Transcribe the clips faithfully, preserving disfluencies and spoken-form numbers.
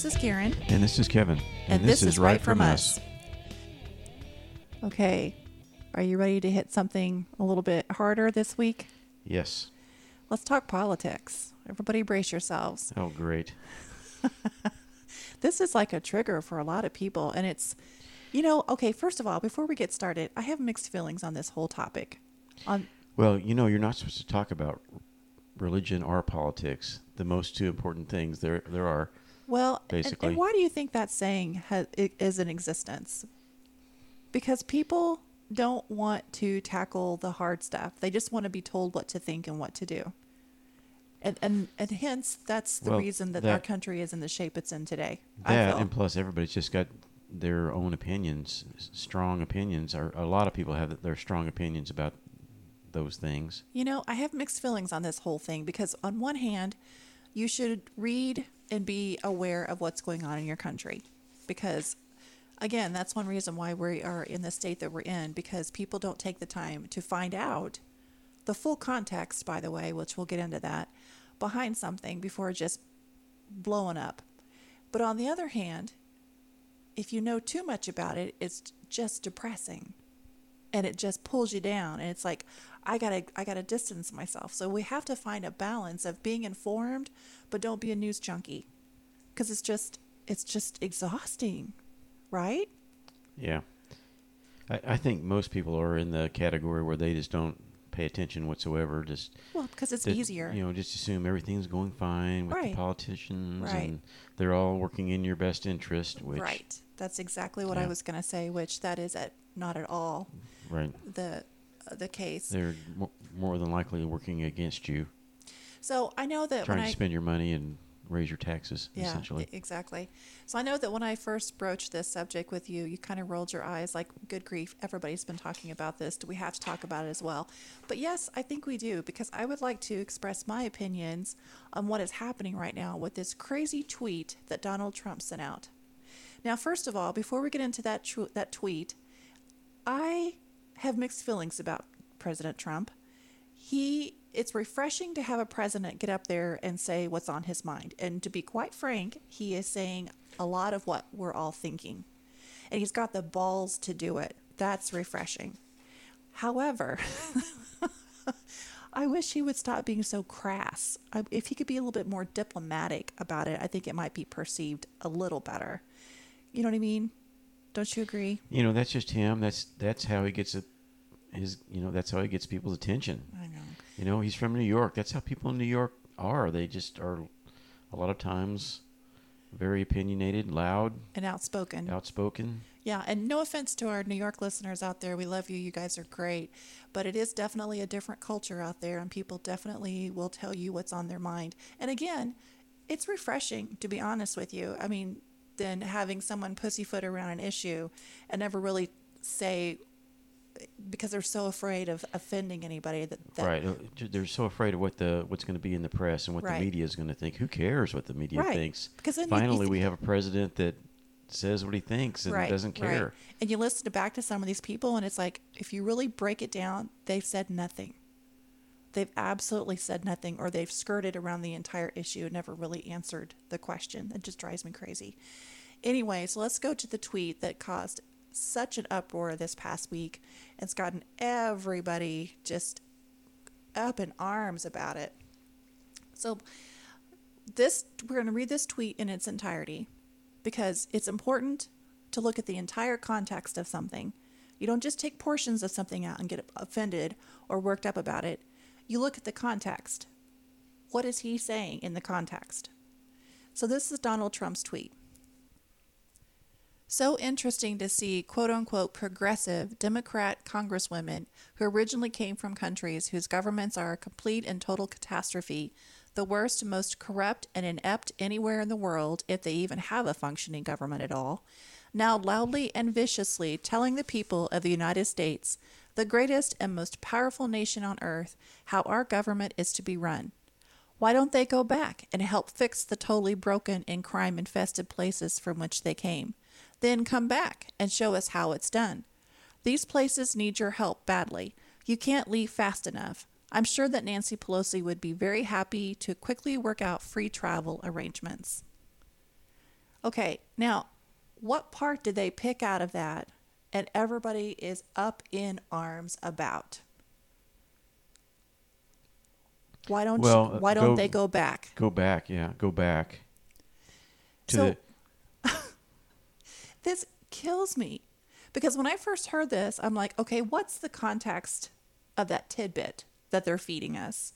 This is Karen. And this is Kevin. And, and this, this is, is Right From Us. Us. Okay. Are you ready to hit something a little bit harder this week? Yes. Let's talk politics. Everybody brace yourselves. Oh, great. This is like a trigger for a lot of people. And it's, you know, okay, first of all, before we get started, I have mixed feelings on this whole topic. On Well, you know, you're not supposed to talk about religion or politics, the most two important things there there are. Well, basically. And, and why do you think that saying has, is in existence? Because people don't want to tackle the hard stuff. They just want to be told what to think and what to do. And and, and hence, that's the well, reason that, that our country is in the shape it's in today. That, I feel. And plus everybody's just got their own opinions, strong opinions. Or a lot of people have their strong opinions about those things. You know, I have mixed feelings on this whole thing because on one hand, you should read and be aware of what's going on in your country because, again, that's one reason why we are in the state that we're in, because people don't take the time to find out the full context, by the way, which we'll get into that, behind something before just blowing up. But on the other hand, if you know too much about it, it's just depressing. And it just pulls you down. And it's like, I gotta, I gotta distance myself. So we have to find a balance of being informed, but don't be a news junkie. Because it's just, it's just exhausting, right? Yeah. I, I think most people are in the category where they just don't pay attention whatsoever. Just Well, because it's that, easier. You know, just assume everything's going fine with right. the politicians. Right. And they're all working in your best interest. Which, right. That's exactly what yeah. I was going to say, which that is at, not at all. Right. The uh, the case. They're mo- more than likely working against you. So I know that trying when to I, spend your money and raise your taxes, yeah, essentially. Exactly. So I know that when I first broached this subject with you, you kind of rolled your eyes like, good grief, everybody's been talking about this. Do we have to talk about it as well? But yes, I think we do, because I would like to express my opinions on what is happening right now with this crazy tweet that Donald Trump sent out. Now, first of all, before we get into that tr- that tweet, I have mixed feelings about President Trump. He, it's refreshing to have a president get up there and say what's on his mind. And to be quite frank, he is saying a lot of what we're all thinking. And he's got the balls to do it. That's refreshing. However, I wish he would stop being so crass. I, if he could be a little bit more diplomatic about it, I think it might be perceived a little better. You know what I mean? Don't you agree? You know, that's just him. That's that's how he gets a, his. You know, that's how he gets people's attention. I know. You know, he's from New York. That's how people in New York are. They just are, a lot of times, very opinionated, loud, and outspoken. Outspoken. Yeah, and no offense to our New York listeners out there. We love you. You guys are great, but it is definitely a different culture out there, and people definitely will tell you what's on their mind. And again, it's refreshing, to be honest with you. I mean, than having someone pussyfoot around an issue and never really say, because they're so afraid of offending anybody. That, that right, they're so afraid of what the what's going to be in the press and what right. the media is going to think. Who cares what the media right. thinks? Because then finally th- we have a president that says what he thinks and right. doesn't care. Right. And you listen back to some of these people, and it's like, if you really break it down, they've said nothing. They've absolutely said nothing, or they've skirted around the entire issue and never really answered the question. That just drives me crazy. Anyway, so let's go to the tweet that caused such an uproar this past week. It's gotten everybody just up in arms about it. So this, we're going to read this tweet in its entirety because it's important to look at the entire context of something. You don't just take portions of something out and get offended or worked up about it. You look at the context. What is he saying in the context? So this is Donald Trump's tweet. So interesting to see quote-unquote progressive Democrat congresswomen who originally came from countries whose governments are a complete and total catastrophe, the worst, most corrupt, and inept anywhere in the world, if they even have a functioning government at all, now loudly and viciously telling the people of the United States, the greatest and most powerful nation on earth, how our government is to be run. Why don't they go back and help fix the totally broken and crime-infested places from which they came? Then come back and show us how it's done. These places need your help badly. You can't leave fast enough. I'm sure that Nancy Pelosi would be very happy to quickly work out free travel arrangements. Okay, now, what part did they pick out of that and everybody is up in arms about? Why don't well, you, why don't go, they go back? Go back, yeah, go back. To so, the... This kills me. Because when I first heard this, I'm like, okay, what's the context of that tidbit that they're feeding us?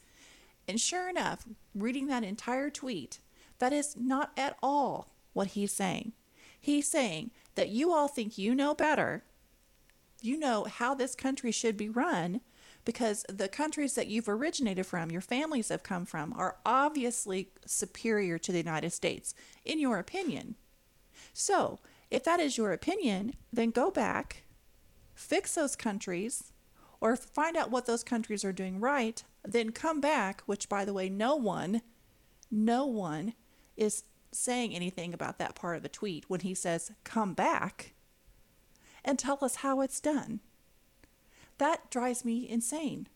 And sure enough, reading that entire tweet, that is not at all what he's saying. He's saying that you all think you know better. You know how this country should be run because the countries that you've originated from, your families have come from, are obviously superior to the United States, in your opinion. So, if that is your opinion, then go back, fix those countries, or find out what those countries are doing right, then come back, which, by the way, no one, no one is saying anything about that part of the tweet when he says, come back and tell us how it's done. That drives me insane.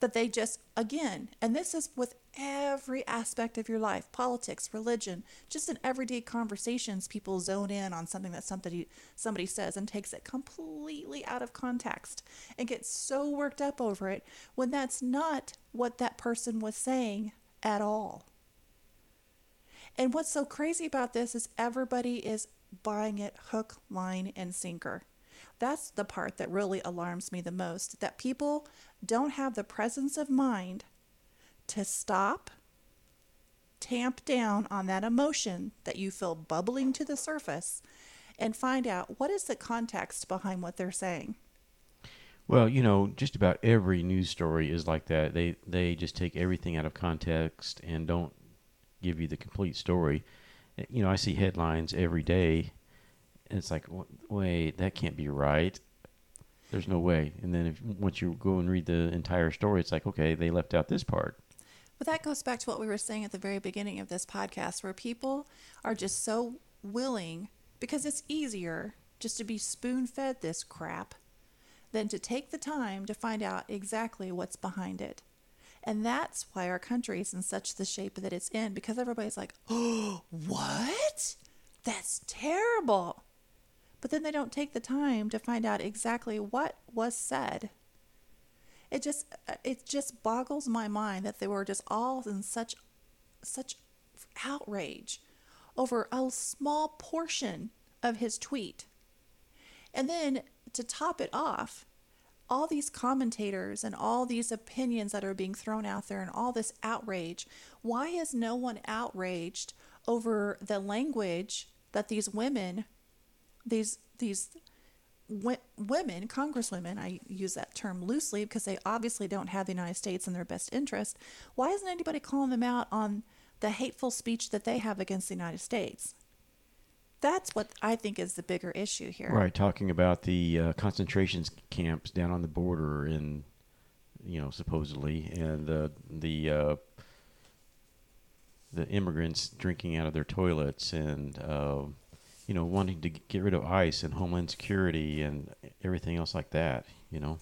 That they just, again, and this is with every aspect of your life, politics, religion, just in everyday conversations, people zone in on something that somebody somebody says and takes it completely out of context and gets so worked up over it when that's not what that person was saying at all. And what's so crazy about this is everybody is buying it hook, line, and sinker. That's the part that really alarms me the most, that people don't have the presence of mind to stop, tamp down on that emotion that you feel bubbling to the surface, and find out what is the context behind what they're saying. Well, you know, just about every news story is like that. They they just take everything out of context and don't give you the complete story. You know, I see headlines every day, and it's like, wait, that can't be right. There's no way. And then if, once you go and read the entire story, it's like, okay, they left out this part. But that goes back to what we were saying at the very beginning of this podcast, where people are just so willing, because it's easier just to be spoon-fed this crap than to take the time to find out exactly what's behind it. And that's why our country is in such the shape that it's in, because everybody's like, oh, what? That's terrible. But then they don't take the time to find out exactly what was said. It just it just boggles my mind that they were just all in such such outrage over a small portion of his tweet. And then to top it off, all these commentators and all these opinions that are being thrown out there and all this outrage, why is no one outraged over the language that these women These these w- women, congresswomen, I use that term loosely because they obviously don't have the United States in their best interest. Why isn't anybody calling them out on the hateful speech that they have against the United States? That's what I think is the bigger issue here. Right, talking about the uh, concentration camps down on the border, and you know, supposedly, and uh, the uh, the immigrants drinking out of their toilets, and. Uh, You know, wanting to get rid of ICE and Homeland Security and everything else like that, you know.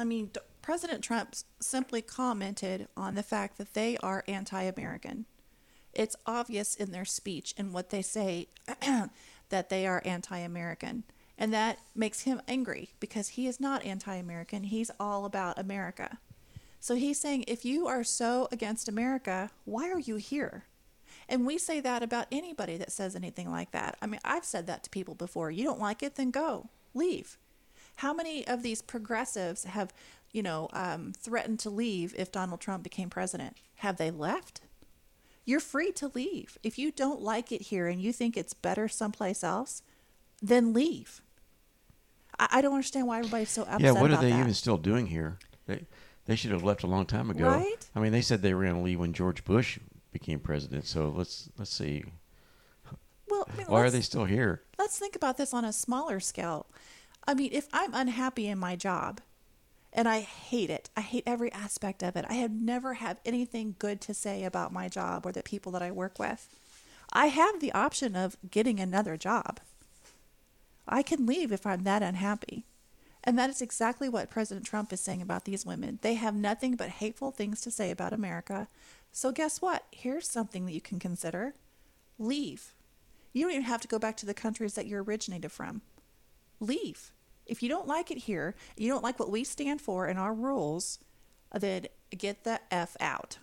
I mean, President Trump simply commented on the fact that they are anti-American. It's obvious in their speech and what they say that they are anti-American. And that makes him angry because he is not anti-American. He's all about America. So he's saying, if you are so against America, why are you here? And we say that about anybody that says anything like that. I mean, I've said that to people before. You don't like it, then go. Leave. How many of these progressives have, you know, um, threatened to leave if Donald Trump became president? Have they left? You're free to leave. If you don't like it here and you think it's better someplace else, then leave. I, I don't understand why everybody's so upset about that. Yeah, what are they that. even still doing here? They they should have left a long time ago. Right? I mean, they said they were going to leave when George Bush became president, so let's let's see. Well, I mean, why are they still here? Let's think about this on a smaller scale. I mean, if I'm unhappy in my job, and I hate it, I hate every aspect of it. I have never had anything good to say about my job or the people that I work with. I have the option of getting another job. I can leave if I'm that unhappy. And that is exactly what President Trump is saying about these women. They have nothing but hateful things to say about America. So guess what? Here's something that you can consider. Leave. You don't even have to go back to the countries that you originated from. Leave. If you don't like it here, you don't like what we stand for and our rules, then get the F out.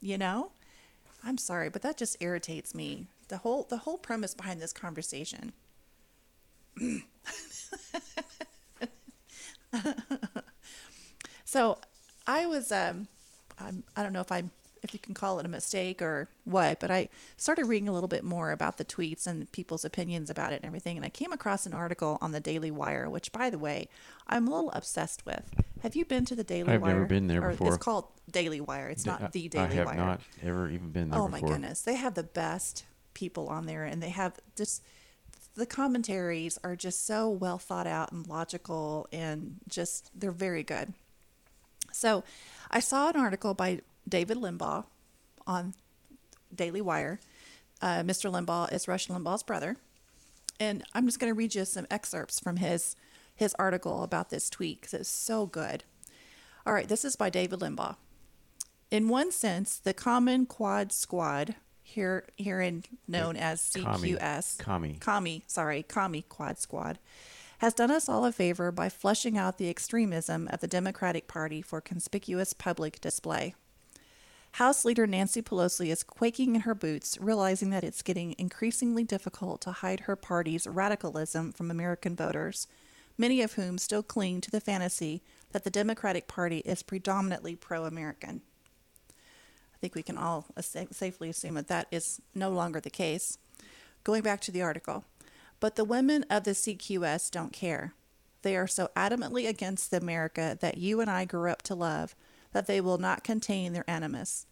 You know? I'm sorry, but that just irritates me. The whole the whole premise behind this conversation. So I was, um, I'm, I don't know if I'm, if you can call it a mistake or what, but I started reading a little bit more about the tweets and people's opinions about it and everything. And I came across an article on the Daily Wire, which, by the way, I'm a little obsessed with. Have you been to the Daily I've Wire? I've never been there or before. It's called Daily Wire. It's not I, the Daily Wire. I have Wire. not ever even been there oh, before. Oh, my goodness. They have the best people on there, and they have just, the commentaries are just so well thought out and logical, and just, they're very good. So I saw an article by David Limbaugh on Daily Wire. Uh, Mister Limbaugh is Rush Limbaugh's brother. And I'm just going to read you some excerpts from his, his article about this tweet, because it's so good. All right, this is by David Limbaugh. In one sense, the common quad squad, here herein known as C Q S. Commie. Commie, sorry, commie quad squad. Has done us all a favor by flushing out the extremism of the Democratic Party for conspicuous public display. House Leader Nancy Pelosi is quaking in her boots, realizing that it's getting increasingly difficult to hide her party's radicalism from American voters, many of whom still cling to the fantasy that the Democratic Party is predominantly pro-American. I think we can all safely assume that that is no longer the case. Going back to the article. But the women of the C Q S don't care. They are so adamantly against the America that you and I grew up to love that they will not contain their animus.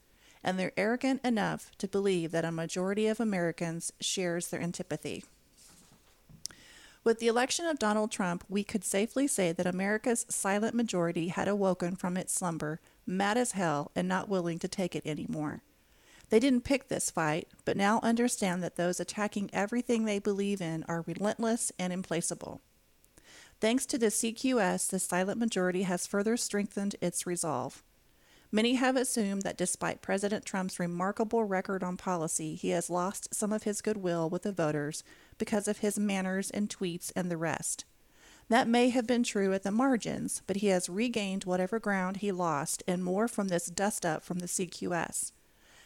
And they're arrogant enough to believe that a majority of Americans shares their antipathy. With the election of Donald Trump, we could safely say that America's silent majority had awoken from its slumber, mad as hell and not willing to take it anymore. They didn't pick this fight, but now understand that those attacking everything they believe in are relentless and implacable. Thanks to the C Q S, the silent majority has further strengthened its resolve. Many have assumed that despite President Trump's remarkable record on policy, he has lost some of his goodwill with the voters because of his manners and tweets and the rest. That may have been true at the margins, but he has regained whatever ground he lost and more from this dust-up from the C Q S.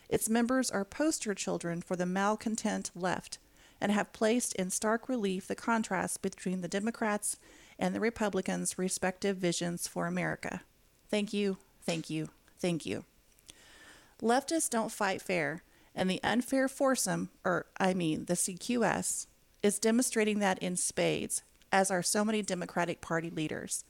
Its members are poster children for the malcontent left and have placed in stark relief the contrast between the Democrats and the Republicans' respective visions for America. Thank you, thank you, thank you. Leftists don't fight fair, and the unfair foursome, or I mean the C Q S, is demonstrating that in spades, as are so many Democratic Party leaders.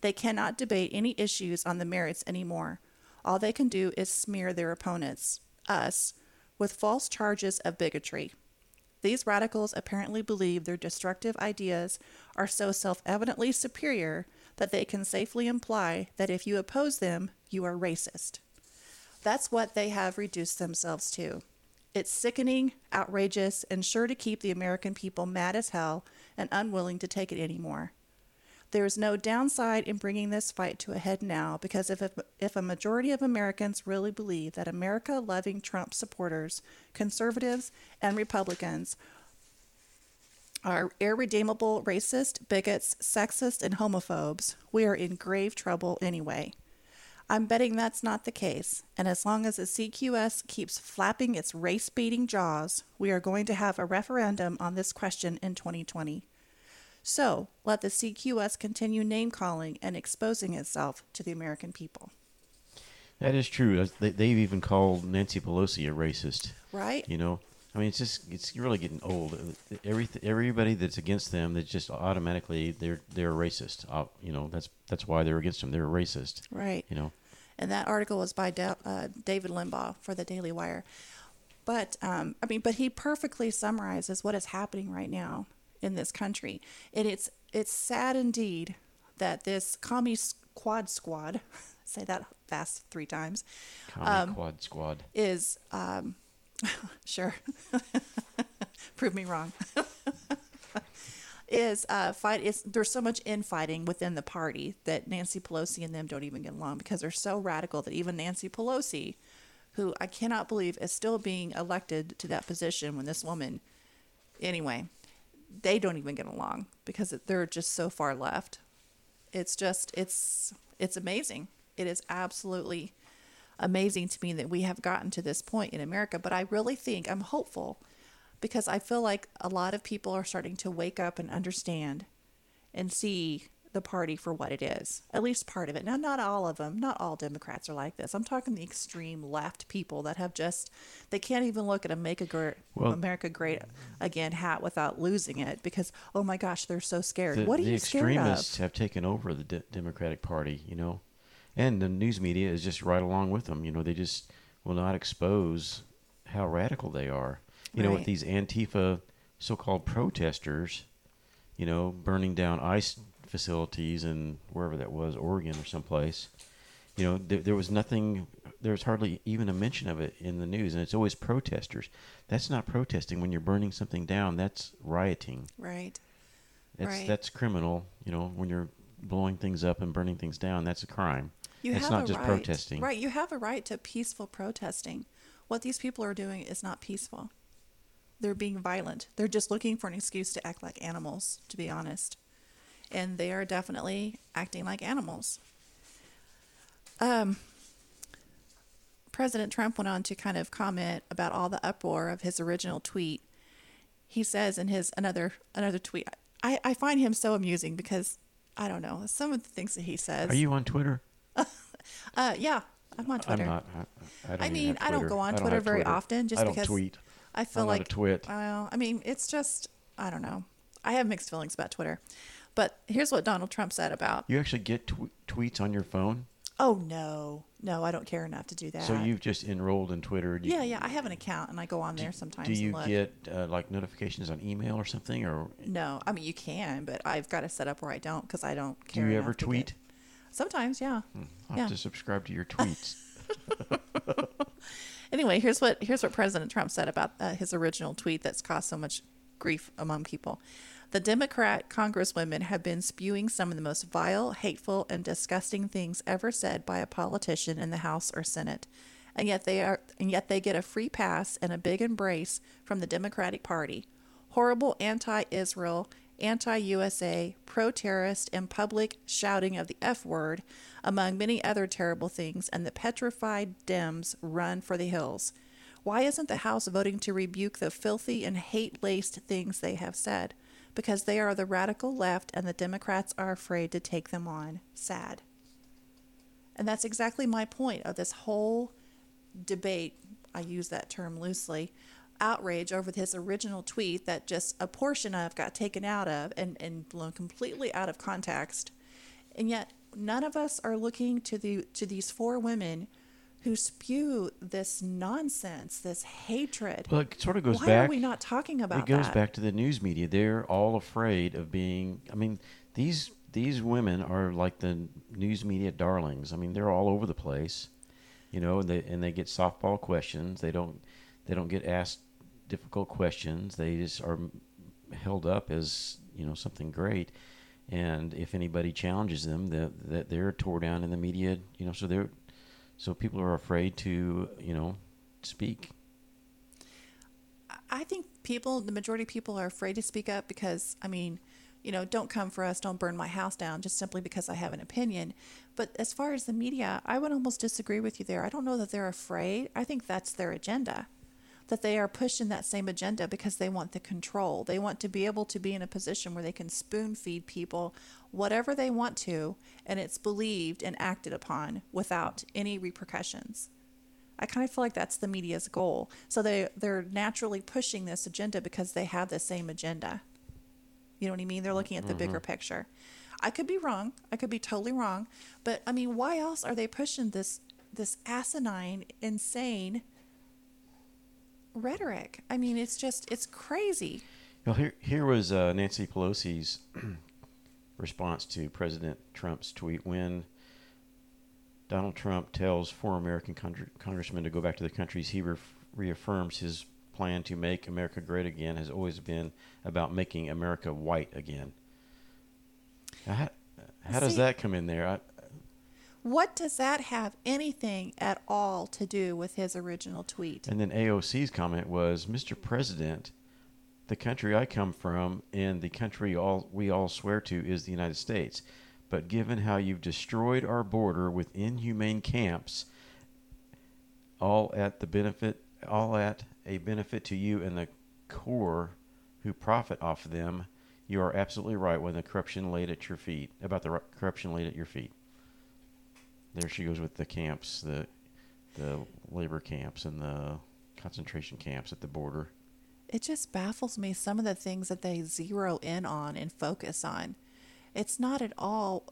They cannot debate any issues on the merits anymore. All they can do is smear their opponents, us, with false charges of bigotry. These radicals apparently believe their destructive ideas are so self-evidently superior that they can safely imply that if you oppose them, you are racist. That's what they have reduced themselves to. It's sickening, outrageous, and sure to keep the American people mad as hell and unwilling to take it anymore. There is no downside in bringing this fight to a head now, because if a, if a majority of Americans really believe that America-loving Trump supporters, conservatives, and Republicans are irredeemable racist, bigots, sexist, and homophobes, we are in grave trouble anyway. I'm betting that's not the case, and as long as the C Q S keeps flapping its race-baiting jaws, we are going to have a referendum on this question in twenty twenty. So, let the C Q S continue name-calling and exposing itself to the American people. That is true. They've even called Nancy Pelosi a racist. Right. You know, I mean, it's just, it's really getting old. Every, everybody that's against them, they just automatically, they're they're racist. You know, that's that's why they're against them. They're racist. Right. You know. And that article was by De- uh, David Limbaugh for the Daily Wire. But, um, I mean, but he perfectly summarizes what is happening right now in this country. And it's it's sad indeed that this commie quad squad, say that fast three times, commie um, quad squad is um sure prove me wrong is uh fight is there's so much infighting within the party that Nancy Pelosi and them don't even get along, because they're so radical that even Nancy Pelosi, who I cannot believe is still being elected to that position when this woman, anyway, they don't even get along because they're just so far left. It's just, it's, it's amazing. It is absolutely amazing to me that we have gotten to this point in America, but I really think I'm hopeful because I feel like a lot of people are starting to wake up and understand and see the party for what it is, at least part of it. Now, not all of them, not all Democrats are like this. I'm talking the extreme left people that have just, they can't even look at a Make a Great, well, America Great Again hat without losing it because, oh my gosh, they're so scared. The, what are you scared of? The extremists have taken over the de- Democratic Party, you know, and the news media is just right along with them. You know, they just will not expose how radical they are. You right. know, with these Antifa so-called protesters, you know, burning down ICE facilities in wherever that was, Oregon or someplace, you know, th- there was nothing, there was hardly even a mention of it in the news. And it's always protesters. That's not protesting. When you're burning something down, that's rioting. Right. That's, right. That's criminal. You know, when you're blowing things up and burning things down, that's a crime. You that's have not a just right. protesting. Right. You have a right to peaceful protesting. What these people are doing is not peaceful. They're being violent. They're just looking for an excuse to act like animals, to be honest. And they are definitely acting like animals. Um, President Trump went on to kind of comment about all the uproar of his original tweet. He says in his another another tweet, I, I find him so amusing because, I don't know, some of the things that he says. Are you on Twitter? uh, yeah, I'm on Twitter. I'm not, I, I, don't I mean, Twitter. I don't go on don't Twitter very Twitter. often just I don't because tweet. I feel I'm like, not a twit. Well, I mean, it's just, I don't know. I have mixed feelings about Twitter. But here's what Donald Trump said about... You actually get tw- tweets on your phone? Oh, no. No, I don't care enough to do that. So you've just enrolled in Twitter? You, yeah, yeah. I have an account, and I go on do, there sometimes. Do you and get, uh, like, notifications on email or something? Or No. I mean, you can, but I've got it set up where I don't because I don't care. Do you ever tweet? Sometimes, yeah. Hmm. I'll yeah. have to subscribe to your tweets. Anyway, here's what, here's what President Trump said about uh, his original tweet that's caused so much grief among people. The Democrat congresswomen have been spewing some of the most vile, hateful, and disgusting things ever said by a politician in the House or Senate. And yet they are, and yet they get a free pass and a big embrace from the Democratic Party. Horrible anti-Israel, anti-U S A, pro-terrorist, and public shouting of the F word, among many other terrible things, and the petrified Dems run for the hills. Why isn't the House voting to rebuke the filthy and hate-laced things they have said? Because they are the radical left and the Democrats are afraid to take them on. Sad. And that's exactly my point of this whole debate. I use that term loosely. Outrage over his original tweet that just a portion of got taken out of and, and blown completely out of context. And yet none of us are looking to the to these four women who spew this nonsense, this hatred. Well, it sort of goes Why back. Why are we not talking about that? It goes that? back to the news media. They're all afraid of being. I mean, these these women are like the news media darlings. I mean, they're all over the place, you know. And they and they get softball questions. They don't they don't get asked difficult questions. They just are held up as, you know, something great. And if anybody challenges them, that that they're tore down in the media, you know. So they're So people are afraid to, you know, speak. I think people, the majority of people are afraid to speak up because, I mean, you know, don't come for us, don't burn my house down just simply because I have an opinion. But as far as the media, I would almost disagree with you there. I don't know that they're afraid. I think that's their agenda, that they are pushing that same agenda because they want the control. They want to be able to be in a position where they can spoon feed people whatever they want to, and it's believed and acted upon without any repercussions. I kind of feel like that's the media's goal. So they, they're naturally pushing this agenda because they have the same agenda. You know what I mean? They're looking at the mm-hmm. bigger picture. I could be wrong. I could be totally wrong. But, I mean, why else are they pushing this this asinine, insane rhetoric? I mean, it's just, it's crazy. Well, here, here was uh, Nancy Pelosi's response to President Trump's tweet when Donald Trump tells four American con- congressmen to go back to their countries. He re- reaffirms his plan to make America great again has always been about making America white again. How, how See, does that come in there? I, What does that have anything at all to do with his original tweet? And then A O C's comment was, Mister President, the country I come from and the country all we all swear to is the United States. But given how you've destroyed our border with inhumane camps, all at the benefit, all at a benefit to you and the core who profit off them, you are absolutely right when the corruption laid at your feet, about the corruption laid at your feet. There she goes with the camps, the the labor camps and the concentration camps at the border. It just baffles me, some of the things that they zero in on and focus on. It's not at all,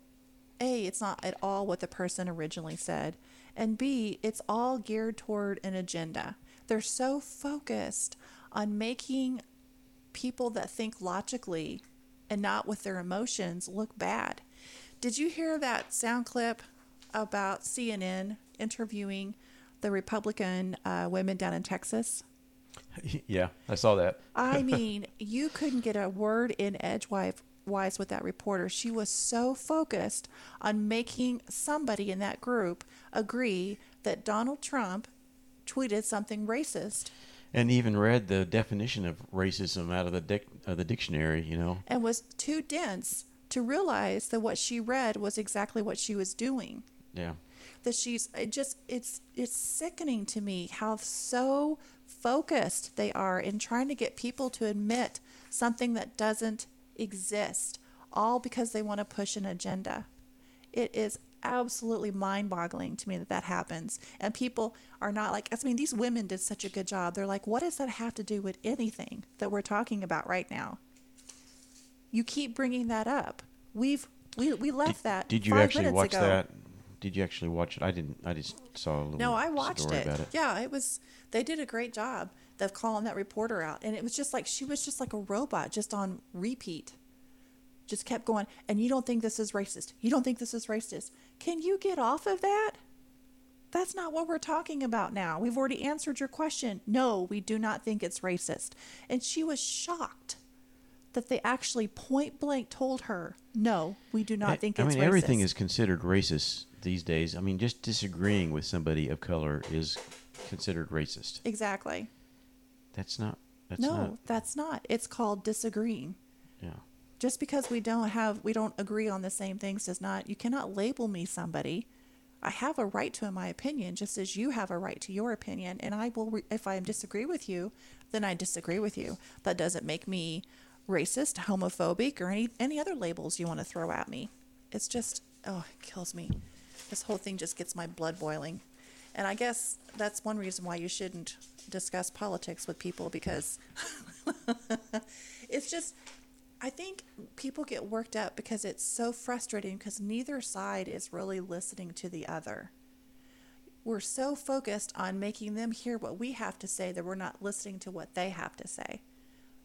A, it's not at all what the person originally said. And B, it's all geared toward an agenda. They're so focused on making people that think logically and not with their emotions look bad. Did you hear that sound clip about C N N interviewing the Republican uh, women down in Texas? Yeah, I saw that. I mean, you couldn't get a word in edgewise with that reporter. She was so focused on making somebody in that group agree that Donald Trump tweeted something racist. And even read the definition of racism out of the dic- uh, the dictionary, you know. And was too dense to realize that what she read was exactly what she was doing. Yeah. That she's it just it's it's sickening to me how so focused they are in trying to get people to admit something that doesn't exist, all because they want to push an agenda. It is absolutely mind-boggling to me that that happens, and people are not like, I mean, these women did such a good job. They're like, what does that have to do with anything that we're talking about right now? You keep bringing that up. We've we we left did, that. Did you five actually watch ago. that? Did you actually watch it? I didn't. I just saw a little. No, I watched story it. About it. Yeah, it was. They did a great job of calling that reporter out, and it was just like she was just like a robot, just on repeat, just kept going. And you don't think this is racist? You don't think this is racist? Can you get off of that? That's not what we're talking about now. We've already answered your question. No, we do not think it's racist. And she was shocked that they actually point blank told her, no, we do not I, think it's racist. I mean, racist. Everything is considered racist these days. I mean, just disagreeing with somebody of color is considered racist. Exactly. That's not. That's no, not. that's not. It's called disagreeing. Yeah. Just because we don't have, we don't agree on the same things does not, you cannot label me somebody. I have a right to my opinion, just as you have a right to your opinion. And I will, re- if I disagree with you, then I disagree with you. That doesn't make me racist, homophobic, or any, any other labels you want to throw at me. It's just, oh, it kills me. This whole thing just gets my blood boiling. And I guess that's one reason why you shouldn't discuss politics with people, because it's just, I think people get worked up because it's so frustrating because neither side is really listening to the other. We're so focused on making them hear what we have to say that we're not listening to what they have to say.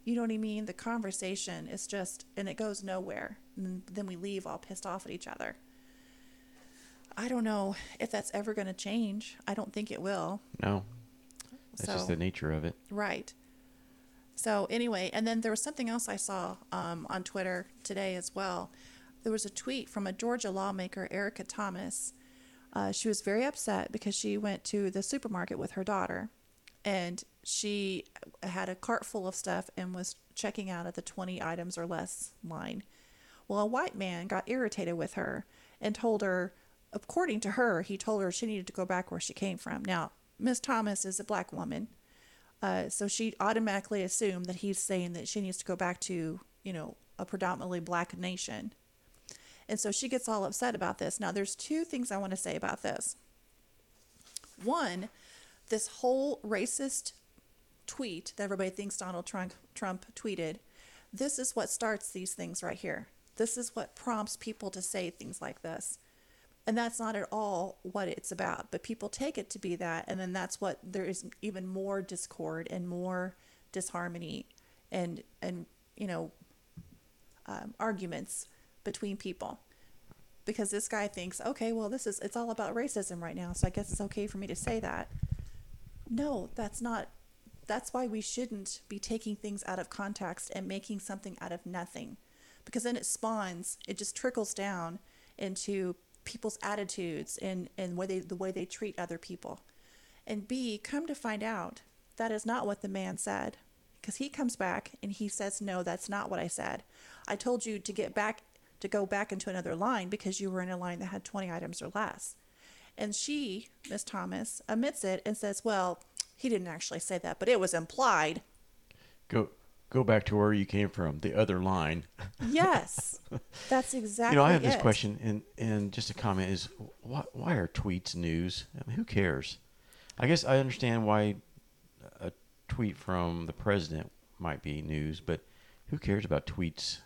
You know what I mean? The conversation is just, and it goes nowhere. And then we leave all pissed off at each other. I don't know if that's ever going to change. I don't think it will. No. That's so, just the nature of it. Right. So anyway, and then there was something else I saw um, on Twitter today as well. There was a tweet from a Georgia lawmaker, Erica Thomas. Uh, she was very upset because she went to the supermarket with her daughter, and she had a cart full of stuff and was checking out at the twenty items or less line. Well, a white man got irritated with her and told her, according to her, he told her she needed to go back where she came from. Now, Miss Thomas is a black woman, uh, so she automatically assumed that he's saying that she needs to go back to, you know, a predominantly black nation. And so she gets all upset about this. Now, there's two things I want to say about this. One, this whole racist tweet that everybody thinks Donald Trump, Trump tweeted, this is what starts these things right here. This is what prompts people to say things like this. And that's not at all what it's about, but people take it to be that, and then that's what, there is even more discord and more disharmony and, and you know, um, arguments between people. Because this guy thinks, okay, well, this is, it's all about racism right now, so I guess it's okay for me to say that. No, that's not, that's why we shouldn't be taking things out of context and making something out of nothing. Because then it spawns, it just trickles down into people's attitudes and, and where they, the way they treat other people. And B, come to find out, that is not what the man said. Because he comes back and he says, no, that's not what I said. I told you to get back, to go back into another line because you were in a line that had twenty items or less. And she, Miss Thomas, admits it and says, well, he didn't actually say that, but it was implied. Go go back to where you came from, the other line. Yes, that's exactly it. You know, I have it. This question, and, and just a comment is, why, why are tweets news? I mean, who cares? I guess I understand why a tweet from the president might be news, but who cares about tweets?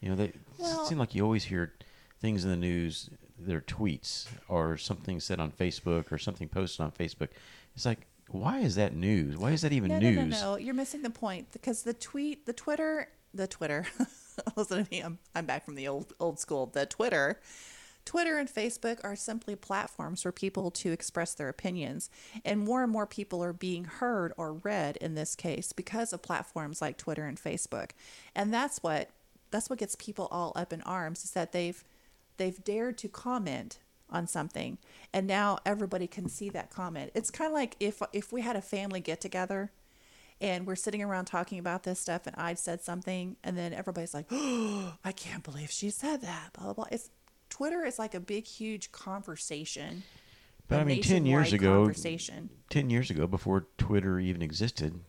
You know, they well, it seems like you always hear things in the news, their tweets or something said on Facebook or something posted on Facebook. It's like, why is that news? Why is that even no, news? No, no, no. You're missing the point because the tweet, the Twitter, the Twitter, listen to me, I'm, I'm back from the old, old school. The Twitter, Twitter and Facebook are simply platforms for people to express their opinions. And more and more people are being heard or read in this case because of platforms like Twitter and Facebook. And that's what, that's what gets people all up in arms is that they've, they've dared to comment on something, and now everybody can see that comment. It's kind of like if if we had a family get together, and we're sitting around talking about this stuff, and I've said something, and then everybody's like, "Oh, I can't believe she said that." Blah blah blah. It's Twitter is like a big, huge conversation. But I mean, ten years ago, ten years ago, before Twitter even existed,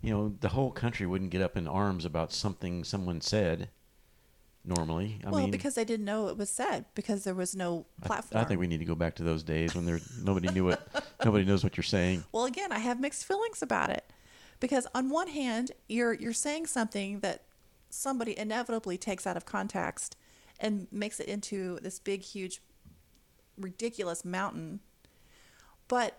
you know, the whole country wouldn't get up in arms about something someone said. Normally, I well, mean, because they didn't know it was said because there was no platform. I, I think we need to go back to those days when there nobody knew it, nobody knows what you're saying. Well, again, I have mixed feelings about it because on one hand, you're you're saying something that somebody inevitably takes out of context and makes it into this big, huge, ridiculous mountain. But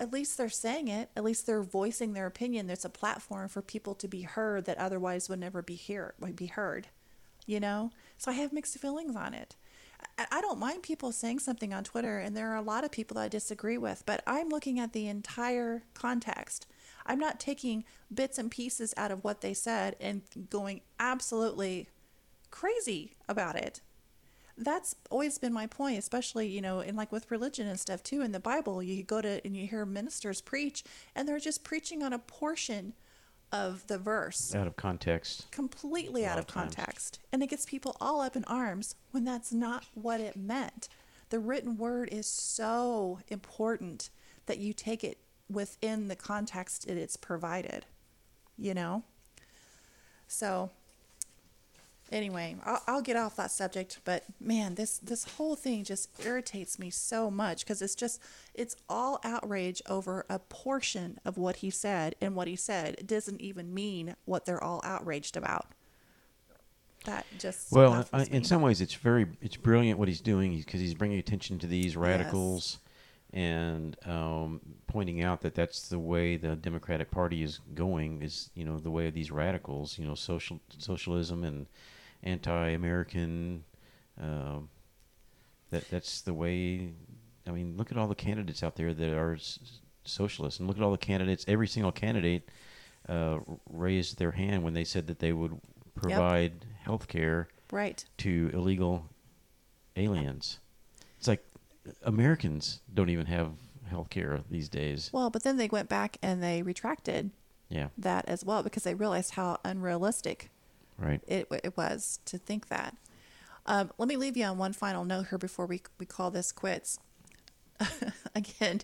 at least they're saying it. At least they're voicing their opinion. There's a platform for people to be heard that otherwise would never be hear would be heard. You know, so I have mixed feelings on it. I, I don't mind people saying something on Twitter, and there are a lot of people that I disagree with, but I'm looking at the entire context. I'm not taking bits and pieces out of what they said and going absolutely crazy about it. That's always been my point, especially, you know, in like with religion and stuff too. In the Bible, you go to and you hear ministers preach, and they're just preaching on a portion of the verse out of context, completely out of context, and it gets people all up in arms when that's not what it meant. The written word is so important that you take it within the context it is provided, you know. So anyway, I'll, I'll get off that subject, but man, this this whole thing just irritates me so much because it's just it's all outrage over a portion of what he said, and what he said it doesn't even mean what they're all outraged about. That just well, I, in some ways, it's very it's brilliant what he's doing because he's bringing attention to these radicals, yes. and um, pointing out that that's the way the Democratic Party is going is you know the way of these radicals, you know, social socialism and anti-American, uh, that that's the way. I mean, look at all the candidates out there that are s- socialists, and look at all the candidates. Every single candidate uh, raised their hand when they said that they would provide yep. health care right. to illegal aliens. It's like Americans don't even have health care these days. Well, but then they went back and they retracted yeah. that as well because they realized how unrealistic Right. It it was to think that. Um, let me leave you on one final note here before we we call this quits. Again,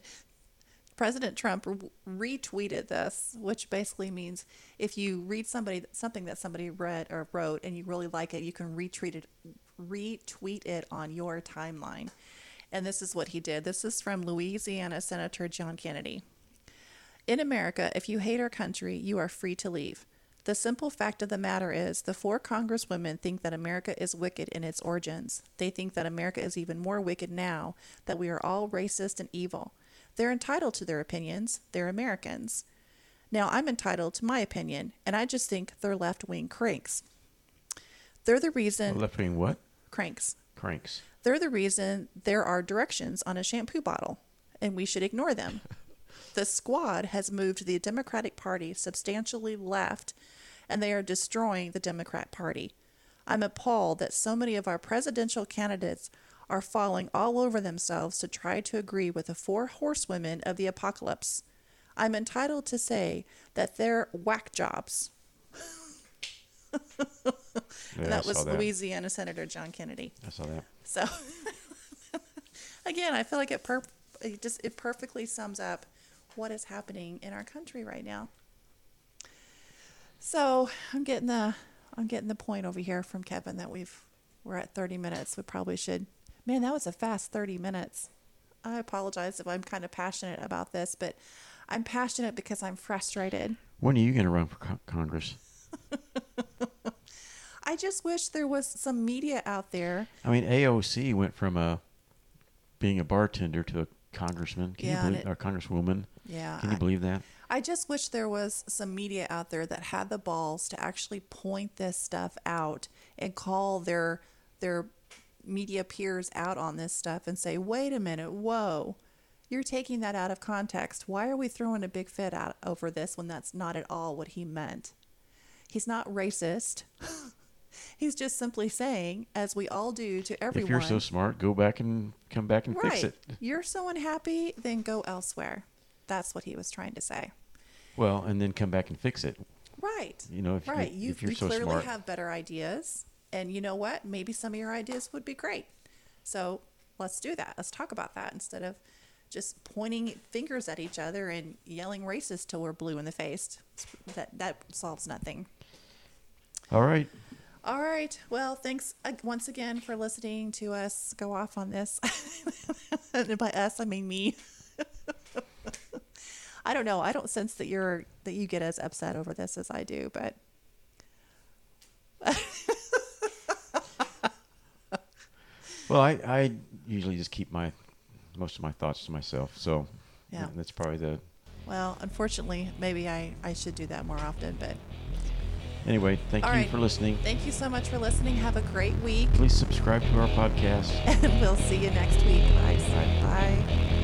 President Trump re- retweeted this, which basically means if you read somebody something that somebody read or wrote and you really like it, you can retweet it retweet it on your timeline. And this is what he did. This is from Louisiana Senator John Kennedy. In America, if you hate our country, you are free to leave. The simple fact of the matter is the four congresswomen think that America is wicked in its origins. They think that America is even more wicked now, that we are all racist and evil. They're entitled to their opinions. They're Americans. Now I'm entitled to my opinion, and I just think they're left-wing cranks. They're the reason... Left-wing what? Cranks. Cranks. They're the reason there are directions on a shampoo bottle, and we should ignore them. The squad has moved the Democratic Party substantially left, and they are destroying the Democrat Party. I'm appalled that so many of our presidential candidates are falling all over themselves to try to agree with the four horsewomen of the apocalypse. I'm entitled to say that they're whack jobs. And yeah, that was that. Louisiana Senator John Kennedy. I saw that. So, again, I feel like it, perp- it just it perfectly sums up what is happening in our country right now. So I'm getting the I'm getting the point over here from Kevin that we've we're at thirty minutes. We probably should. Man, that was a fast thirty minutes. I apologize if I'm kind of passionate about this, but I'm passionate because I'm frustrated. When are you going to run for co- Congress? I just wish there was some media out there. I mean, A O C went from a being a bartender to a congressman. Can yeah, you believe, it, or congresswoman? Yeah. Can you I, believe that? I just wish there was some media out there that had the balls to actually point this stuff out and call their their media peers out on this stuff and say, "Wait a minute, whoa. You're taking that out of context. Why are we throwing a big fit out over this when that's not at all what he meant?" He's not racist. He's just simply saying, as we all do to everyone. If you're so smart, go back and come back and right. fix it. You're so unhappy, then go elsewhere. That's what he was trying to say. Well, and then come back and fix it. Right. You know, if, right. you, if you're you so smart. You clearly have better ideas. And you know what? Maybe some of your ideas would be great. So let's do that. Let's talk about that instead of just pointing fingers at each other and yelling racist till we're blue in the face. That that solves nothing. All right. All right. Well, thanks once again for listening to us go off on this. And by us, I mean me. I don't know. I don't sense that you're that you get as upset over this as I do, but well, I, I usually just keep my most of my thoughts to myself, so yeah, that's probably the. Well, unfortunately, maybe I, I should do that more often, but. Anyway, thank All you right. for listening. Thank you so much for listening. Have a great week. Please subscribe to our podcast. And we'll see you next week. Bye. Bye. Bye.